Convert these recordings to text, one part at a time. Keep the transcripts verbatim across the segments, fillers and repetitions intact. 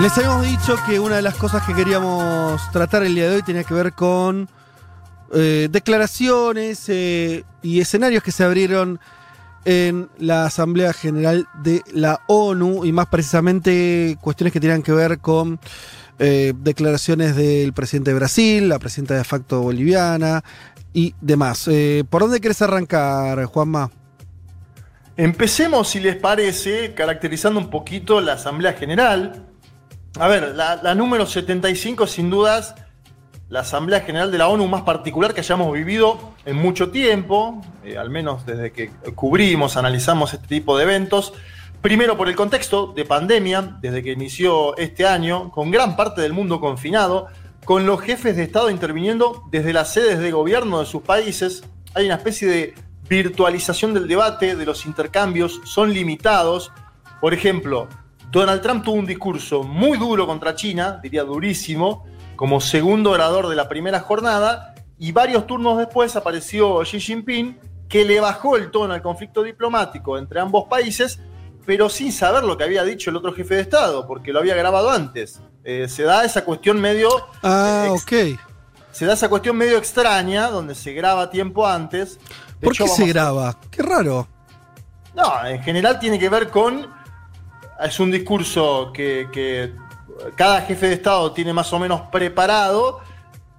Les habíamos dicho que una de las cosas que queríamos tratar el día de hoy tenía que ver con eh, declaraciones eh, y escenarios que se abrieron en la Asamblea General de la ONU y más precisamente cuestiones que tenían que ver con eh, declaraciones del presidente de Brasil, la presidenta de facto boliviana y demás. Eh, ¿Por dónde querés arrancar, Juanma? Empecemos, si les parece, caracterizando un poquito la Asamblea General. A ver, la, la número setenta y cinco, sin dudas, la Asamblea General de la ONU más particular que hayamos vivido en mucho tiempo, eh, al menos desde que cubrimos, analizamos este tipo de eventos. Primero por el contexto de pandemia, desde que inició este año, con gran parte del mundo confinado, con los jefes de Estado interviniendo desde las sedes de gobierno de sus países. Hay una especie de virtualización del debate, de los intercambios, son limitados. Por ejemplo, Donald Trump tuvo un discurso muy duro contra China, diría durísimo, como segundo orador de la primera jornada, y varios turnos después apareció Xi Jinping, que le bajó el tono al conflicto diplomático entre ambos países, pero sin saber lo que había dicho el otro jefe de Estado, porque lo había grabado antes. Eh, se da esa cuestión medio... Ah, eh, ok. Se da esa cuestión medio extraña, donde se graba tiempo antes. De ¿Por hecho, qué se graba? A... Qué raro. No, en general tiene que ver con... Es un discurso que, que cada jefe de Estado tiene más o menos preparado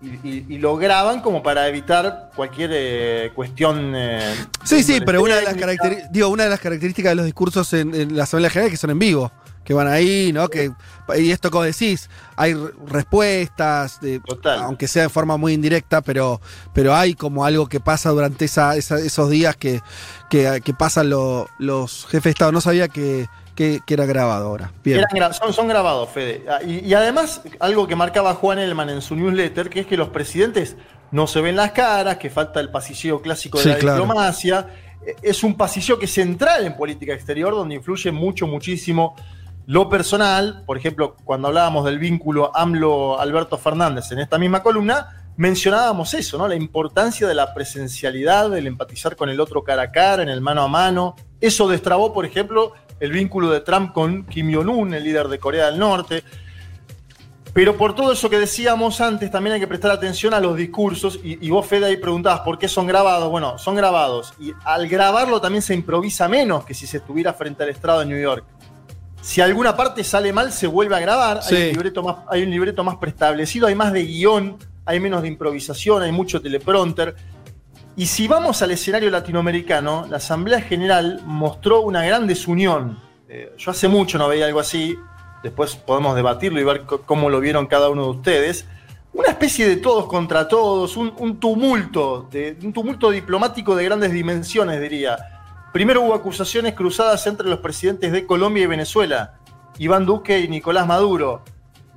y, y, y lo graban como para evitar cualquier eh, cuestión... Eh, sí, sí, pero una de, las caracteri- digo, una de las características de los discursos en, en la Asamblea General es que son en vivo, que van ahí, ¿no? Que, y esto, como decís, hay respuestas, de, aunque sea de forma muy indirecta, pero, pero hay como algo que pasa durante esa, esa, esos días que, que, que pasan lo, los jefes de Estado. No sabía que... Que, que era grabado ahora. Bien. Eran, son, son grabados, Fede. Y, y además, algo que marcaba Juan Elman en su newsletter, que es que los presidentes no se ven las caras, que falta el pasilleo clásico de sí, la claro. diplomacia. Es un pasilleo que es central en política exterior, donde influye mucho, muchísimo lo personal. Por ejemplo, cuando hablábamos del vínculo AMLO-Alberto Fernández en esta misma columna, mencionábamos eso, ¿no? La importancia de la presencialidad, del empatizar con el otro cara a cara, en el mano a mano. Eso destrabó, por ejemplo, el vínculo de Trump con Kim Jong-un, el líder de Corea del Norte. Pero por todo eso que decíamos antes, también hay que prestar atención a los discursos. Y, y vos, Fede, ahí preguntabas por qué son grabados. Bueno, son grabados. Y al grabarlo también se improvisa menos que si se estuviera frente al estrado de New York. Si alguna parte sale mal, se vuelve a grabar. Sí. Hay un libreto más, hay un libreto más preestablecido, hay más de guión, hay menos de improvisación, hay mucho teleprompter. Y si vamos al escenario latinoamericano, la Asamblea General mostró una gran desunión. Eh, yo hace mucho no veía algo así, después podemos debatirlo y ver c- cómo lo vieron cada uno de ustedes. Una especie de todos contra todos, un, un tumulto, de, un tumulto diplomático de grandes dimensiones, diría. Primero hubo acusaciones cruzadas entre los presidentes de Colombia y Venezuela, Iván Duque y Nicolás Maduro.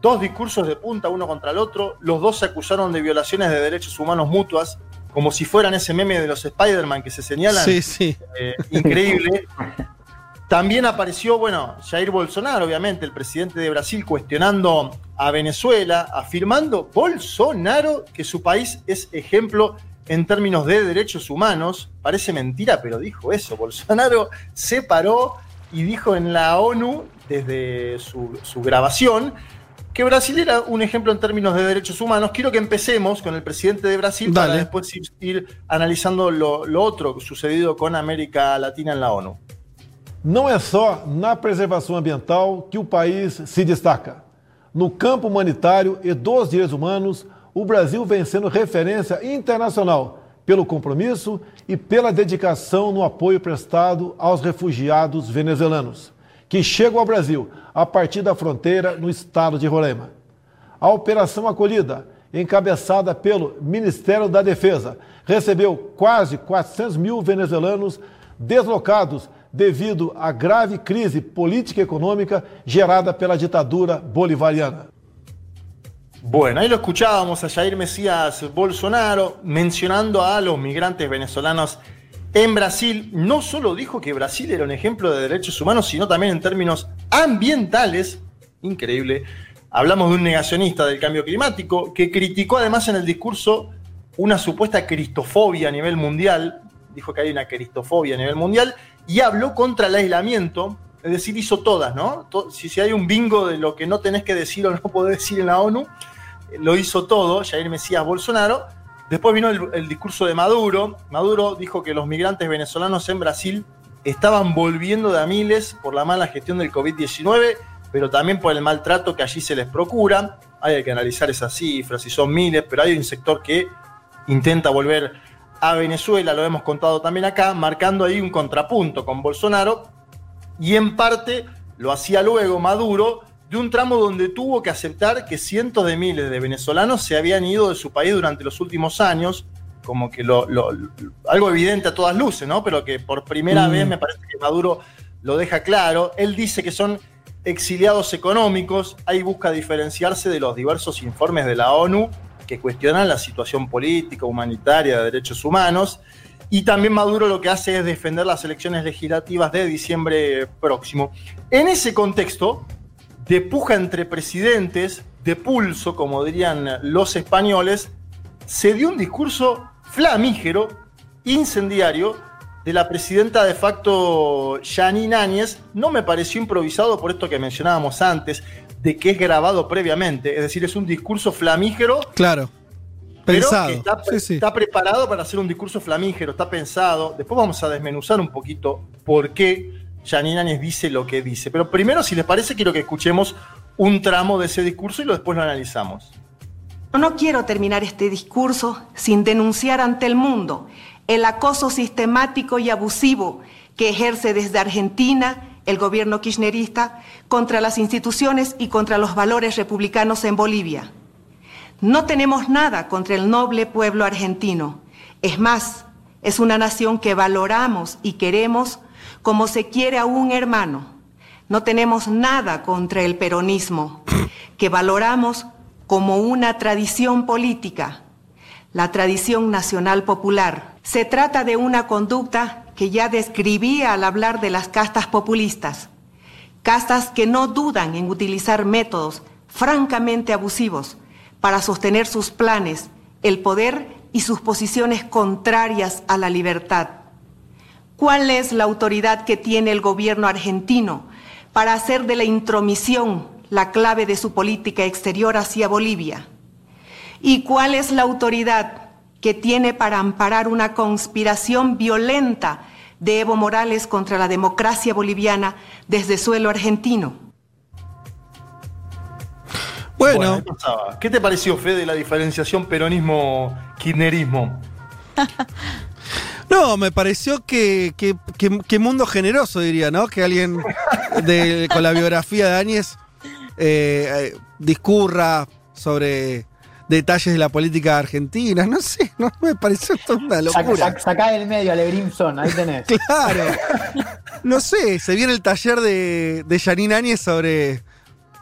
Dos discursos de punta, uno contra el otro. Los dos se acusaron de violaciones de derechos humanos mutuas, como si fueran ese meme de los Spider-Man que se señalan. Sí, sí. Eh, increíble. También apareció, bueno, Jair Bolsonaro, obviamente, el presidente de Brasil, cuestionando a Venezuela, afirmando Bolsonaro que su país es ejemplo en términos de derechos humanos. Parece mentira, pero dijo eso. Bolsonaro se paró y dijo en la ONU, desde su, su grabación, que Brasil era un ejemplo en términos de derechos humanos. Quiero que empecemos con el presidente de Brasil. Dale. Para después ir analizando lo, lo otro sucedido con América Latina en la ONU. Não é só na preservação ambiental que o país se destaca. No campo humanitário e dos direitos humanos, o Brasil vem sendo referência internacional pelo compromisso e pela dedicação no apoio prestado aos refugiados venezuelanos que chegam ao Brasil a partir da fronteira no estado de Roraima. A Operação Acolhida, encabeçada pelo Ministério da Defesa, recebeu quase cuatrocientos mil venezuelanos deslocados devido à grave crise política e econômica gerada pela ditadura bolivariana. Bueno, ahí lo escuchábamos a Jair Messias Bolsonaro mencionando a los migrantes venezolanos en Brasil. No solo dijo que Brasil era un ejemplo de derechos humanos, sino también en términos ambientales. Increíble. Hablamos de un negacionista del cambio climático que criticó además en el discurso una supuesta cristofobia a nivel mundial. Dijo que hay una cristofobia a nivel mundial y habló contra el aislamiento, es decir, hizo todas, ¿no? Si, si hay un bingo de lo que no tenés que decir o no podés decir en la ONU, lo hizo todo Jair Messias Bolsonaro. Después vino el, el discurso de Maduro. Maduro dijo que los migrantes venezolanos en Brasil estaban volviendo de a miles por la mala gestión del covid diecinueve, pero también por el maltrato que allí se les procura. Hay que analizar esas cifras, si son miles, pero hay un sector que intenta volver a Venezuela, lo hemos contado también acá, marcando ahí un contrapunto con Bolsonaro, y en parte lo hacía luego Maduro, de un tramo donde tuvo que aceptar que cientos de miles de venezolanos se habían ido de su país durante los últimos años, como que lo, lo, lo, algo evidente a todas luces, ¿no? Pero que por primera mm. vez me parece que Maduro lo deja claro. Él dice que son exiliados económicos, ahí busca diferenciarse de los diversos informes de la ONU que cuestionan la situación política, humanitaria, de derechos humanos, y también Maduro lo que hace es defender las elecciones legislativas de diciembre próximo. En ese contexto de puja entre presidentes, de pulso, como dirían los españoles, se dio un discurso flamígero, incendiario, de la presidenta de facto Jeanine Áñez. No me pareció improvisado por esto que mencionábamos antes, de que es grabado previamente, es decir, es un discurso flamígero. Claro, pensado. Pero que está, sí, sí. está preparado para hacer un discurso flamígero, está pensado. Después vamos a desmenuzar un poquito por qué Jeanine Áñez dice lo que dice. Pero primero, si les parece, quiero que escuchemos un tramo de ese discurso y lo después lo analizamos. No quiero terminar este discurso sin denunciar ante el mundo el acoso sistemático y abusivo que ejerce desde Argentina el gobierno kirchnerista contra las instituciones y contra los valores republicanos en Bolivia. No tenemos nada contra el noble pueblo argentino. Es más, es una nación que valoramos y queremos como se quiere a un hermano. No tenemos nada contra el peronismo, que valoramos como una tradición política, la tradición nacional popular. Se trata de una conducta que ya describía al hablar de las castas populistas, castas que no dudan en utilizar métodos francamente abusivos para sostener sus planes, el poder y sus posiciones contrarias a la libertad. ¿Cuál es la autoridad que tiene el gobierno argentino para hacer de la intromisión la clave de su política exterior hacia Bolivia? ¿Y cuál es la autoridad que tiene para amparar una conspiración violenta de Evo Morales contra la democracia boliviana desde suelo argentino? Bueno, bueno ¿qué te pareció, Fede, la diferenciación peronismo-kirchnerismo? No, me pareció que, que, que, que mundo generoso, diría, ¿no? Que alguien de, con la biografía de Áñez Eh, eh, discurra sobre detalles de la política argentina, no sé, no me pareció toda una locura. Sac, sac, sacá del medio a Lebrimson, ahí tenés. Claro, no sé, se viene el taller de, de Jeanine Áñez sobre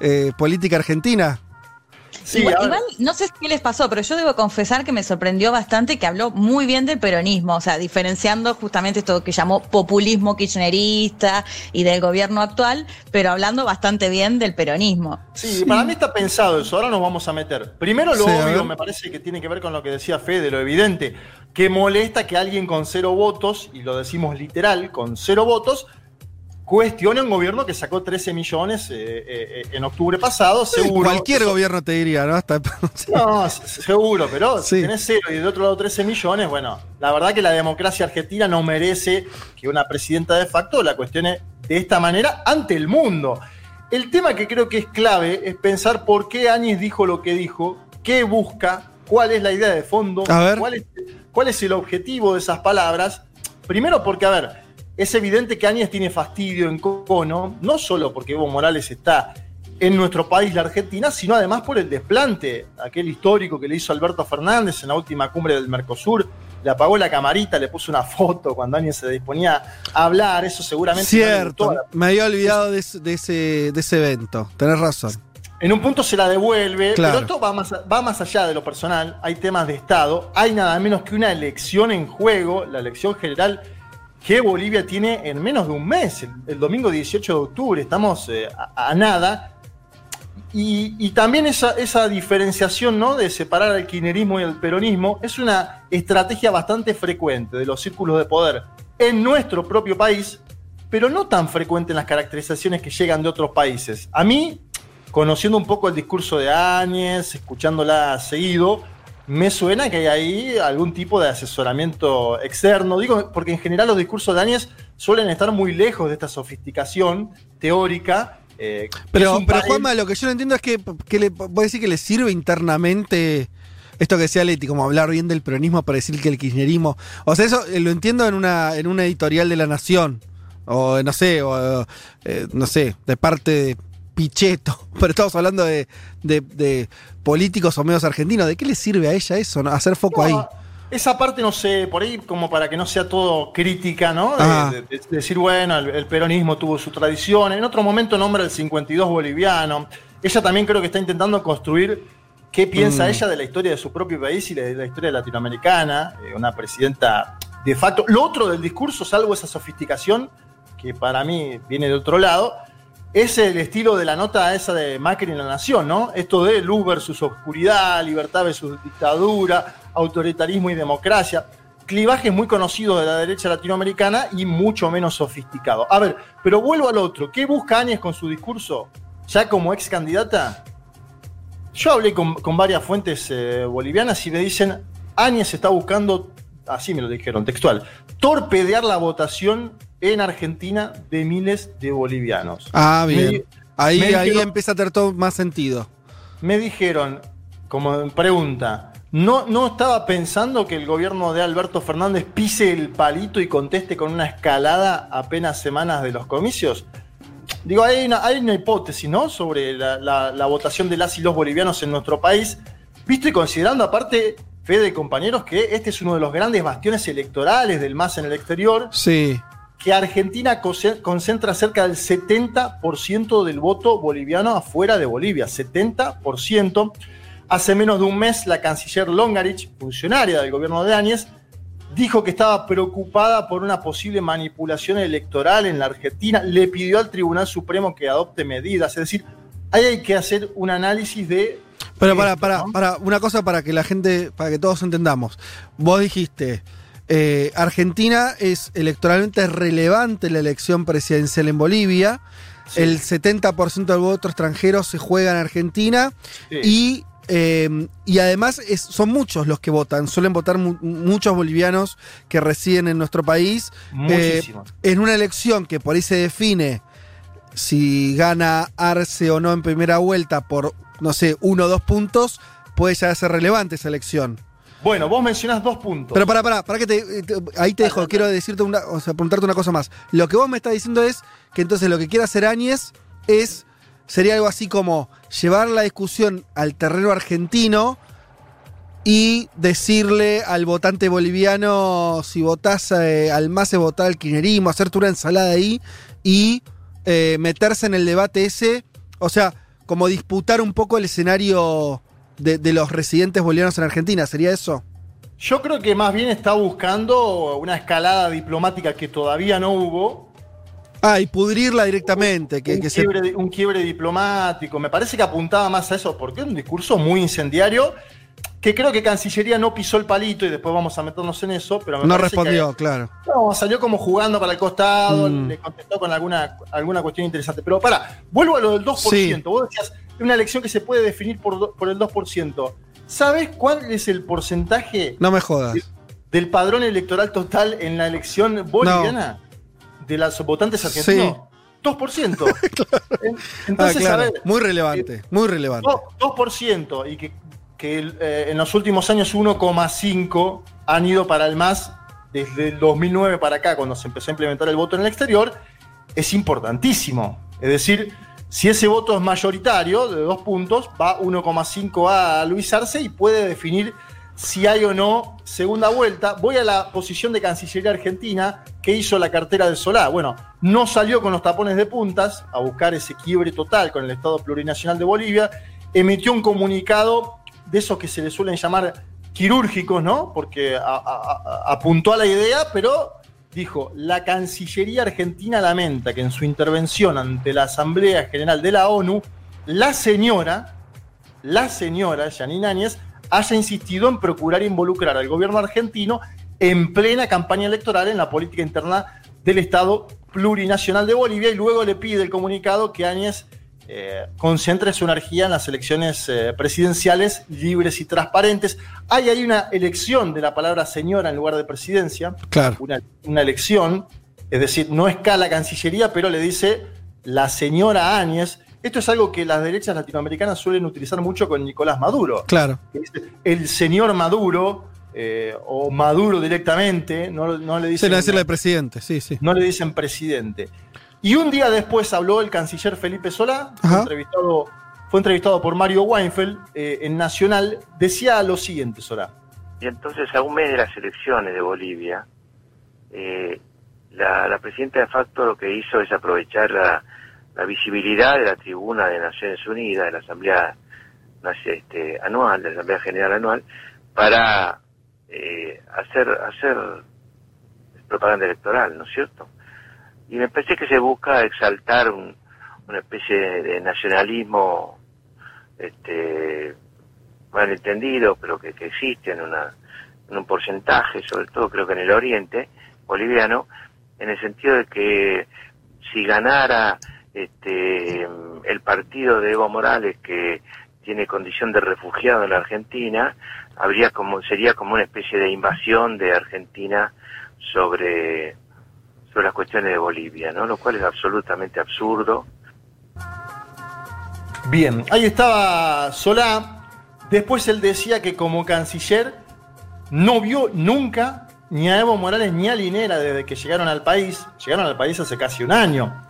eh, política argentina. Sí, igual, igual, no sé qué les pasó, pero yo debo confesar que me sorprendió bastante que habló muy bien del peronismo, o sea, diferenciando justamente esto que llamó populismo kirchnerista y del gobierno actual, pero hablando bastante bien del peronismo. Sí, sí. Para mí está pensado eso, ahora nos vamos a meter. Primero lo sí, obvio, me parece que tiene que ver con lo que decía Fede, lo evidente, que molesta que alguien con cero votos, y lo decimos literal, con cero votos, cuestiona un gobierno que sacó trece millones eh, eh, en octubre pasado, sí, seguro. Cualquier eso, gobierno te diría, ¿no? Hasta, sí. No, seguro, pero sí. Si tenés cero y del otro lado trece millones, bueno, la verdad que la democracia argentina no merece que una presidenta de facto la cuestione de esta manera ante el mundo. El tema que creo que es clave es pensar por qué Áñez dijo lo que dijo, qué busca, cuál es la idea de fondo, cuál es, cuál es el objetivo de esas palabras. Primero porque, a ver, es evidente que Áñez tiene fastidio en cono, no solo porque Evo Morales está en nuestro país, la Argentina, sino además por el desplante, aquel histórico que le hizo Alberto Fernández en la última cumbre del Mercosur. Le apagó la camarita, le puso una foto cuando Áñez se disponía a hablar, eso seguramente... Cierto, la... me había olvidado de, de, ese, de ese evento, tenés razón. En un punto se la devuelve, claro. Pero esto va más, va más allá de lo personal, hay temas de Estado, hay nada menos que una elección en juego, la elección general que Bolivia tiene en menos de un mes, el, el domingo dieciocho de octubre, estamos eh, a, a nada, y, y también esa, esa diferenciación, ¿no?, de separar el kirchnerismo y el peronismo es una estrategia bastante frecuente de los círculos de poder en nuestro propio país, pero no tan frecuente en las caracterizaciones que llegan de otros países. A mí, conociendo un poco el discurso de Áñez, escuchándola seguido, me suena que hay ahí algún tipo de asesoramiento externo. Digo, porque en general los discursos de Áñez suelen estar muy lejos de esta sofisticación teórica. Eh, pero, pero país... Juanma, lo que yo no entiendo es que, que le, ¿vos decís que le sirve internamente esto que sea Leti, como hablar bien del peronismo para decir que el kirchnerismo? O sea, eso lo entiendo en una, en una editorial de La Nación, o no sé, o eh, no sé, de parte de Pichetto, pero estamos hablando de, de, de políticos o medios argentinos. ¿De qué le sirve a ella eso? ¿No? Hacer foco no, ahí. Esa parte, no sé, por ahí como para que no sea todo crítica, ¿no? De, de, de decir, bueno, el, el peronismo tuvo su tradición. En otro momento nombra el cincuenta y dos boliviano. Ella también creo que está intentando construir qué piensa mm. ella de la historia de su propio país y de la historia latinoamericana. Eh, una presidenta de facto. Lo otro del discurso, salvo esa sofisticación, que para mí viene de otro lado, es el estilo de la nota esa de Macri en La Nación, ¿no? Esto de luz versus oscuridad, libertad versus dictadura, autoritarismo y democracia. Clivajes muy conocidos de la derecha latinoamericana y mucho menos sofisticados. A ver, pero vuelvo al otro. ¿Qué busca Áñez con su discurso ya como ex candidata? Yo hablé con, con varias fuentes eh, bolivianas y me dicen, Áñez está buscando, así me lo dijeron, textual, torpedear la votación en Argentina de miles de bolivianos. Ah, bien. Me, ahí, me ahí dijeron, empieza a tener todo más sentido. Me dijeron, como pregunta, ¿no, ¿no estaba pensando que el gobierno de Alberto Fernández pise el palito y conteste con una escalada apenas semanas de los comicios? Digo, hay una, hay una hipótesis, ¿no?, sobre la, la, la votación de las y los bolivianos en nuestro país, visto y considerando aparte, Fede, compañeros, que este es uno de los grandes bastiones electorales del M A S en el exterior. Sí. Que Argentina concentra cerca del setenta por ciento del voto boliviano afuera de Bolivia, setenta por ciento. Hace menos de un mes la canciller Longaric, funcionaria del gobierno de Áñez, dijo que estaba preocupada por una posible manipulación electoral en la Argentina, le pidió al Tribunal Supremo que adopte medidas, es decir, ahí hay que hacer un análisis de... Pero para, esto, para, ¿no? para, una cosa para que la gente, para que todos entendamos, vos dijiste... Eh, Argentina es electoralmente relevante la elección presidencial en Bolivia. Sí. El setenta por ciento del voto extranjero se juega en Argentina. Sí. Y, eh, y además es, son muchos los que votan. Suelen votar mu muchos bolivianos que residen en nuestro país. Muchísimos. Eh, en una elección que por ahí se define si gana Arce o no en primera vuelta por, no sé, uno o dos puntos, puede ya ser relevante esa elección. Bueno, vos mencionás dos puntos. Pero pará, pará, pará que te, te, ahí te dejo, quiero decirte una, o sea, preguntarte una cosa más. Lo que vos me estás diciendo es que entonces lo que quiere hacer Áñez es, sería algo así como llevar la discusión al terreno argentino y decirle al votante boliviano, si votás eh, al M A S, votá al kirchnerismo, hacerte una ensalada ahí y eh, meterse en el debate ese, o sea, como disputar un poco el escenario... De, de los residentes bolivianos en Argentina, ¿sería eso? Yo creo que más bien está buscando una escalada diplomática que todavía no hubo. Ah, y pudrirla directamente. Un, que, un, que quiebre, se... un quiebre diplomático. Me parece que apuntaba más a eso, porque es un discurso muy incendiario, que creo que Cancillería no pisó el palito, y después vamos a meternos en eso, pero me no respondió, que, claro. No, salió como jugando para el costado, mm. le contestó con alguna, alguna cuestión interesante. Pero pará, vuelvo a lo del dos por ciento. Sí. Vos decías... una elección que se puede definir por, por el dos por ciento. ¿Sabés cuál es el porcentaje no me jodas. De, del padrón electoral total en la elección boliviana no. de los votantes argentinos? Sí. dos por ciento. Claro. Entonces, ah, claro. a ver, muy relevante, eh, muy relevante. dos por ciento y que, que eh, en los últimos años uno coma cinco han ido para el M A S desde el dos mil nueve para acá, cuando se empezó a implementar el voto en el exterior, es importantísimo. Es decir... Si ese voto es mayoritario, de dos puntos, va uno coma cinco a Luis Arce y puede definir si hay o no segunda vuelta. Voy a la posición de Cancillería Argentina que hizo la cartera de Solá. Bueno, no salió con los tapones de puntas a buscar ese quiebre total con el Estado Plurinacional de Bolivia. Emitió un comunicado de esos que se le suelen llamar quirúrgicos, ¿no? Porque a, a, a, apuntó a la idea, pero... Dijo, la Cancillería Argentina lamenta que en su intervención ante la Asamblea General de la ONU, la señora, la señora Jeanine Áñez, haya insistido en procurar involucrar al gobierno argentino en plena campaña electoral en la política interna del Estado plurinacional de Bolivia, y luego le pide el comunicado que Áñez eh, concentre su energía en las elecciones eh, presidenciales libres y transparentes. Hay ahí una elección de la palabra señora en lugar de presidencia. Claro. Una, una elección, es decir, no escala Cancillería, pero le dice la señora Áñez. Esto es algo que las derechas latinoamericanas suelen utilizar mucho con Nicolás Maduro. Claro. El señor Maduro, eh, o Maduro directamente, no, no le dicen... Se le dice la de presidente, sí, sí. No le dicen presidente. Y un día después habló el canciller Felipe Solá, fue entrevistado, fue entrevistado por Mario Weinfeld eh, en Nacional, decía lo siguiente, Solá. Y entonces, a un mes de las elecciones de Bolivia, eh, la, la presidenta de facto lo que hizo es aprovechar la... la visibilidad de la tribuna de Naciones Unidas, de la Asamblea este, anual, de la Asamblea General anual, para eh, hacer hacer propaganda electoral, ¿no es cierto? Y me parece que se busca exaltar un, una especie de, de nacionalismo este, mal entendido, pero que, que existe en, una, en un porcentaje, sobre todo creo que en el oriente boliviano, en el sentido de que si ganara Este, el partido de Evo Morales, que tiene condición de refugiado en la Argentina, habría como sería como una especie de invasión de Argentina sobre sobre las cuestiones de Bolivia, ¿no? Lo cual es absolutamente absurdo. Bien, ahí estaba Solá. Después él decía que como canciller no vio nunca ni a Evo Morales ni a Linera desde que llegaron al país. Llegaron al país hace casi un año.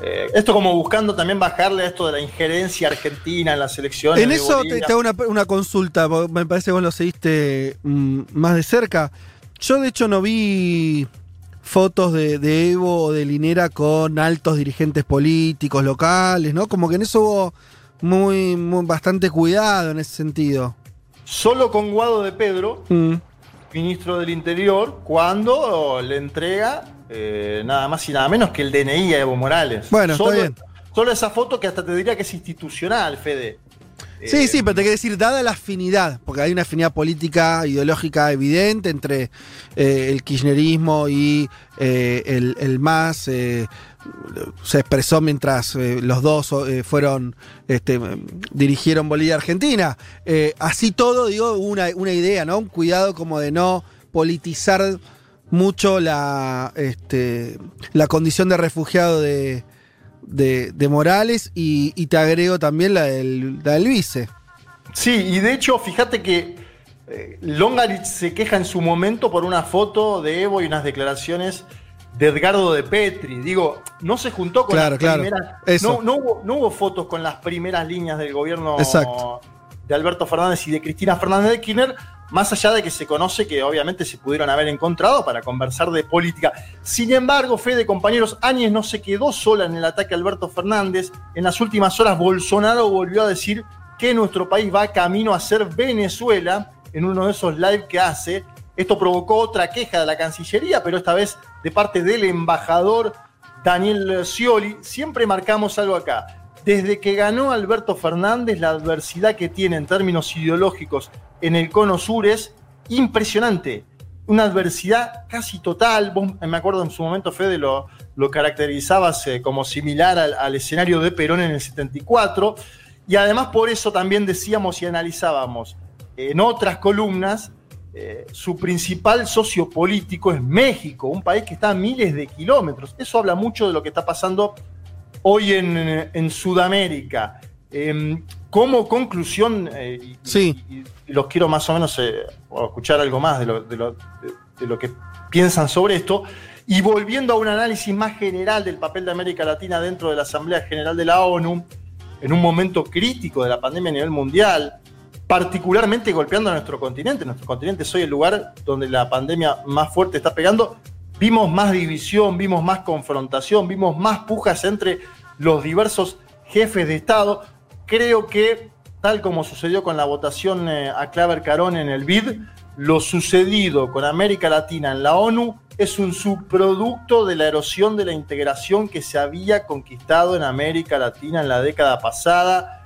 Eh, esto como buscando también bajarle a esto de la injerencia argentina en las elecciones. En eso te, te hago una, una consulta, me parece que vos lo seguiste mm, más de cerca. Yo de hecho no vi fotos de, de Evo o de Linera con altos dirigentes políticos locales, ¿no? Como que en eso hubo muy, muy, bastante cuidado en ese sentido. Solo con Wado de Pedro, mm. ministro del Interior, cuando le entrega... Eh, nada más y nada menos que el D N I a Evo Morales. Bueno, solo, está bien. Solo esa foto que hasta te diría que es institucional, Fede. Eh, sí, sí, pero te quiero decir, dada la afinidad, porque hay una afinidad política, ideológica evidente entre eh, el kirchnerismo y eh, el, el M A S, eh, se expresó mientras eh, los dos eh, fueron, este, dirigieron Bolivia y Argentina. Eh, así todo, digo, una, una idea, ¿no? Un cuidado como de no politizar mucho la este, la condición de refugiado de, de, de Morales, y, y te agrego también la del, la del vice. Sí, y de hecho, fíjate que eh, Longaric se queja en su momento por una foto de Evo y unas declaraciones de Edgardo de Petri. Digo, no se juntó con claro, las claro, primeras... No, no, hubo, no hubo fotos con las primeras líneas del gobierno Exacto. de Alberto Fernández y de Cristina Fernández de Kirchner, más allá de que se conoce que obviamente se pudieron haber encontrado para conversar de política. Sin embargo, Fede, compañeros, Áñez no se quedó sola en el ataque a Alberto Fernández. En las últimas horas, Bolsonaro volvió a decir que nuestro país va camino a ser Venezuela en uno de esos live que hace. Esto provocó otra queja de la Cancillería, pero esta vez de parte del embajador Daniel Scioli. Siempre marcamos algo acá. Desde que ganó Alberto Fernández, la adversidad que tiene en términos ideológicos en el Cono Sur es impresionante. Una adversidad casi total. Vos, me acuerdo en su momento, Fede, lo, lo caracterizabas eh, como similar al, al escenario de Perón en el setenta y cuatro. Y además por eso también decíamos y analizábamos en otras columnas, eh, su principal socio político es México, un país que está a miles de kilómetros. Eso habla mucho de lo que está pasando hoy en, en Sudamérica. Eh, como conclusión, eh, y, sí. y, y los quiero más o menos eh, escuchar algo más de lo, de, lo, de, de lo que piensan sobre esto, y volviendo a un análisis más general del papel de América Latina dentro de la Asamblea General de la ONU, en un momento crítico de la pandemia a nivel mundial, particularmente golpeando a nuestro continente. Nuestro continente es hoy el lugar donde la pandemia más fuerte está pegando. Vimos más división, vimos más confrontación, vimos más pujas entre los diversos jefes de Estado. Creo que, tal como sucedió con la votación a Claver Carón en el B I D, lo sucedido con América Latina en la ONU es un subproducto de la erosión de la integración que se había conquistado en América Latina en la década pasada.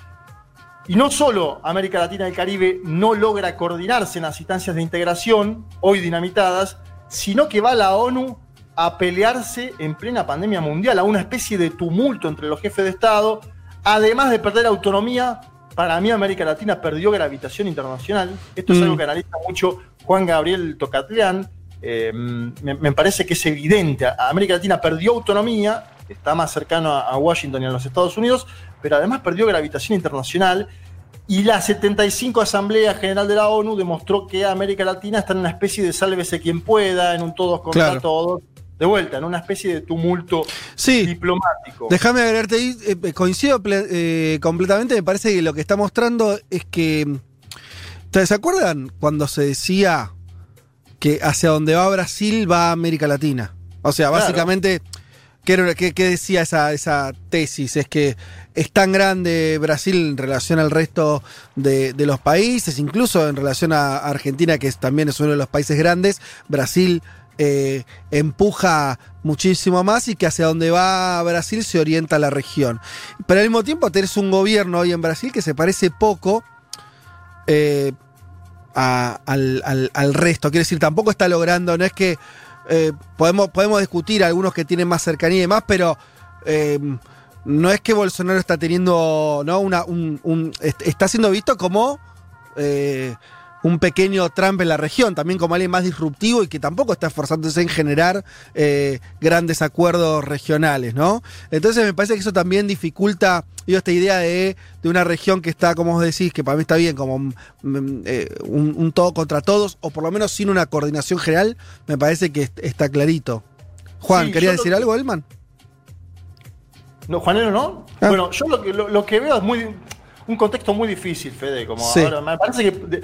Y no solo América Latina y el Caribe no logra coordinarse en las instancias de integración, hoy dinamitadas, sino que va la ONU a pelearse en plena pandemia mundial, a una especie de tumulto entre los jefes de Estado, además de perder autonomía. Para mí América Latina perdió gravitación internacional. Esto mm. es algo que analiza mucho Juan Gabriel Tocatlián. Eh, me, me parece que es evidente. América Latina perdió autonomía, está más cercano a, a Washington y a los Estados Unidos, pero además perdió gravitación internacional. Y la setenta y cinco Asamblea General de la ONU demostró que América Latina está en una especie de sálvese quien pueda, en un todos contra claro. todos. De vuelta, en una especie de tumulto sí. diplomático. Déjame agregarte ahí, eh, coincido ple- eh, completamente, me parece que lo que está mostrando es que... ¿Ustedes se acuerdan cuando se decía que hacia donde va Brasil va América Latina? O sea, claro. básicamente, ¿qué, qué, qué decía esa, esa tesis? Es que es tan grande Brasil en relación al resto de, de los países, incluso en relación a Argentina, que es, también es uno de los países grandes, Brasil... Eh, empuja muchísimo más y que hacia donde va Brasil se orienta la región. Pero al mismo tiempo tenés un gobierno hoy en Brasil que se parece poco eh, a, al, al, al resto. Quiero decir, tampoco está logrando, no es que eh, podemos, podemos discutir algunos que tienen más cercanía y demás, pero eh, no es que Bolsonaro está teniendo, ¿no? Una, un, un, está siendo visto como... Eh, un pequeño Trump en la región, también como alguien más disruptivo y que tampoco está esforzándose en generar eh, grandes acuerdos regionales, ¿no? Entonces me parece que eso también dificulta, digo, esta idea de, de una región que está, como vos decís, que para mí está bien, como mm, eh, un, un todo contra todos, o por lo menos sin una coordinación general, me parece que est- está clarito. Juan, sí, ¿querías decir que... algo, Elman? No, Juanero, ¿no? Ah. Bueno, yo lo que, lo, lo que veo es muy un contexto muy difícil, Fede, como sí. ahora, me parece que... De,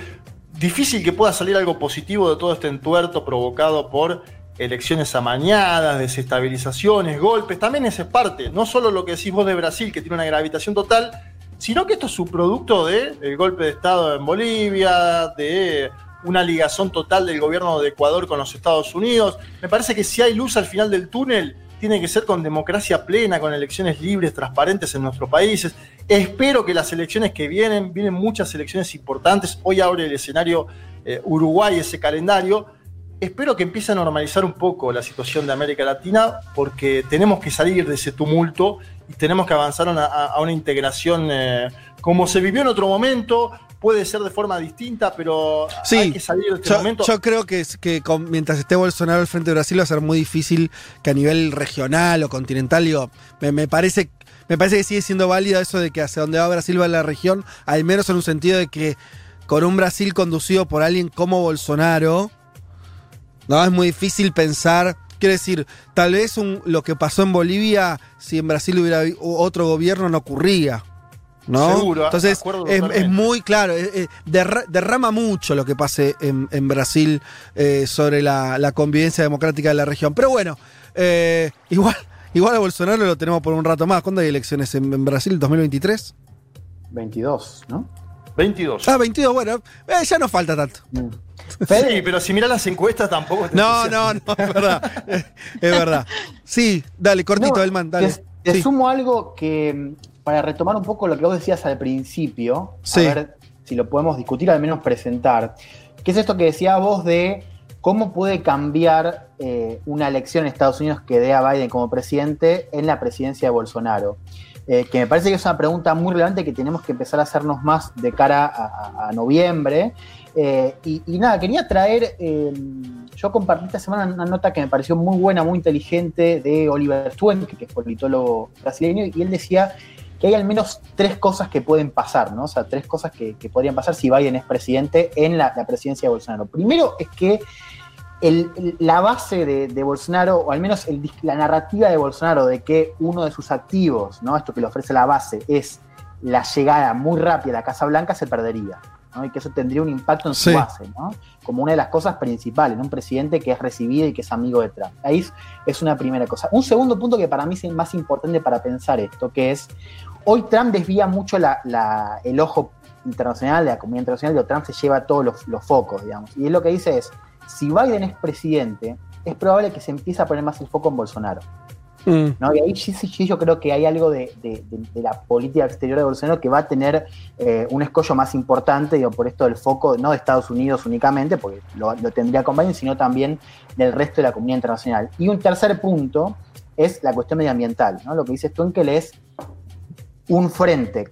Difícil que pueda salir algo positivo de todo este entuerto provocado por elecciones amañadas, desestabilizaciones, golpes. También esa es parte, no solo lo que decís vos de Brasil, que tiene una gravitación total, sino que esto es su producto del golpe de Estado en Bolivia, de una ligazón total del gobierno de Ecuador con los Estados Unidos. Me parece que si hay luz al final del túnel, tiene que ser con democracia plena, con elecciones libres, transparentes en nuestros países. Espero que las elecciones que vienen, vienen muchas elecciones importantes, hoy abre el escenario eh, Uruguay, ese calendario, espero que empiece a normalizar un poco la situación de América Latina, porque tenemos que salir de ese tumulto y tenemos que avanzar una, a, a una integración eh, como se vivió en otro momento. Puede ser de forma distinta, pero sí, hay que salir de este yo, momento. Yo creo que, que con, mientras esté Bolsonaro al frente de Brasil va a ser muy difícil que a nivel regional o continental, digo, me, me parece me parece que sigue siendo válido eso de que hacia donde va Brasil va la región, al menos en un sentido de que con un Brasil conducido por alguien como Bolsonaro, no es muy difícil pensar... Quiero decir, tal vez un, lo que pasó en Bolivia, si en Brasil hubiera otro gobierno, no ocurría. ¿No? Seguro, entonces es, es muy claro, es, es, derra, derrama mucho lo que pase en, en Brasil eh, sobre la, la convivencia democrática de la región. Pero bueno, eh, igual, igual a Bolsonaro lo tenemos por un rato más. ¿Cuándo hay elecciones en, en Brasil? ¿dos mil veintitrés? veintidós, ¿no? veintidós. Ah, veintidós, bueno, eh, ya no falta tanto. Mm. Sí, pero si mirás las encuestas tampoco... Está no, no, no, es verdad, es, es verdad. Sí, dale, cortito, no, Elman, dale. Te, te sí. sumo algo que... Para retomar un poco lo que vos decías al principio, sí. a ver si lo podemos discutir, al menos presentar. ¿Qué es esto que decías vos de cómo puede cambiar eh, una elección en Estados Unidos que dé a Biden como presidente en la presidencia de Bolsonaro? Eh, que me parece que es una pregunta muy relevante que tenemos que empezar a hacernos más de cara a, a, a noviembre. Eh, y, y nada, quería traer... Eh, yo compartí esta semana una nota que me pareció muy buena, muy inteligente, de Oliver Stuenkel, que es politólogo brasileño, y él decía... que hay al menos tres cosas que pueden pasar, ¿no? O sea, tres cosas que, que podrían pasar si Biden es presidente en la, la presidencia de Bolsonaro. Primero es que el, el, la base de, de Bolsonaro, o al menos el, la narrativa de Bolsonaro de que uno de sus activos, ¿no? Esto que le ofrece la base, es la llegada muy rápida a la Casa Blanca, se perdería, ¿no? Y que eso tendría un impacto en sí. su base, ¿no? Como una de las cosas principales, ¿no? Un presidente que es recibido y que es amigo de Trump. Ahí es una primera cosa. Un segundo punto que para mí es el más importante para pensar esto, que es, hoy Trump desvía mucho la, la, el ojo internacional, la comunidad internacional, pero Trump se lleva todos los, los focos, digamos. Y él lo que dice es, si Biden es presidente, es probable que se empiece a poner más el foco en Bolsonaro. Mm. ¿No? Y ahí sí, sí, yo creo que hay algo de, de, de, de la política exterior de Bolsonaro que va a tener eh, un escollo más importante, digo, por esto del foco, no de Estados Unidos únicamente, porque lo, lo tendría con Biden, sino también del resto de la comunidad internacional. Y un tercer punto es la cuestión medioambiental, ¿no? Lo que dice Stuenkel es un frente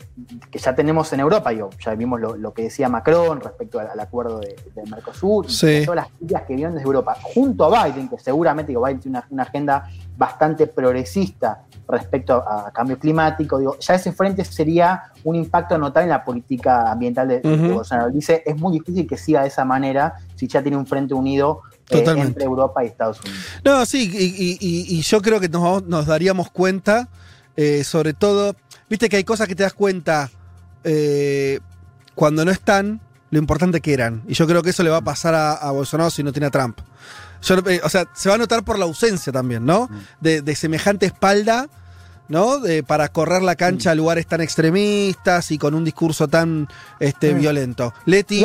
que ya tenemos en Europa, digo, ya vimos lo, lo que decía Macron respecto al, al acuerdo de, del Mercosur, sí, y todas las ideas que vienen desde Europa, junto a Biden, que seguramente digo, Biden tiene una, una agenda bastante progresista respecto a, a cambio climático, digo, ya ese frente sería un impacto notable en la política ambiental de, uh-huh. de Bolsonaro. Dice, es muy difícil que siga de esa manera si ya tiene un frente unido eh, entre Europa y Estados Unidos. No, sí, y, y, y yo creo que nos, nos daríamos cuenta, eh, sobre todo, viste que hay cosas que te das cuenta eh, cuando no están, lo importante que eran. Y yo creo que eso le va a pasar a, a Bolsonaro si no tiene a Trump. Yo, eh, o sea, se va a notar por la ausencia también, ¿no? De, de semejante espalda, ¿no? De, para correr la cancha a lugares tan extremistas y con un discurso tan este, violento. Leti...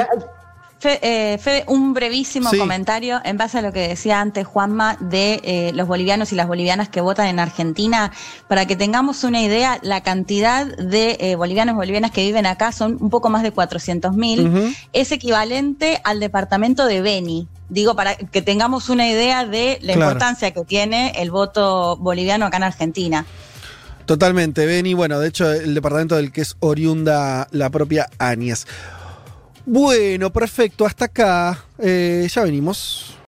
Fe, eh, Fede, un brevísimo sí. comentario en base a lo que decía antes Juanma de eh, los bolivianos y las bolivianas que votan en Argentina. Para que tengamos una idea, la cantidad de eh, bolivianos y bolivianas que viven acá son un poco más de cuatrocientos mil. Uh-huh. Es equivalente al departamento de Beni. Digo, para que tengamos una idea de la claro. importancia que tiene el voto boliviano acá en Argentina. Totalmente, Beni. Bueno, de hecho, el departamento del que es oriunda la propia Áñez. Bueno, perfecto, hasta acá. Eh, ya venimos.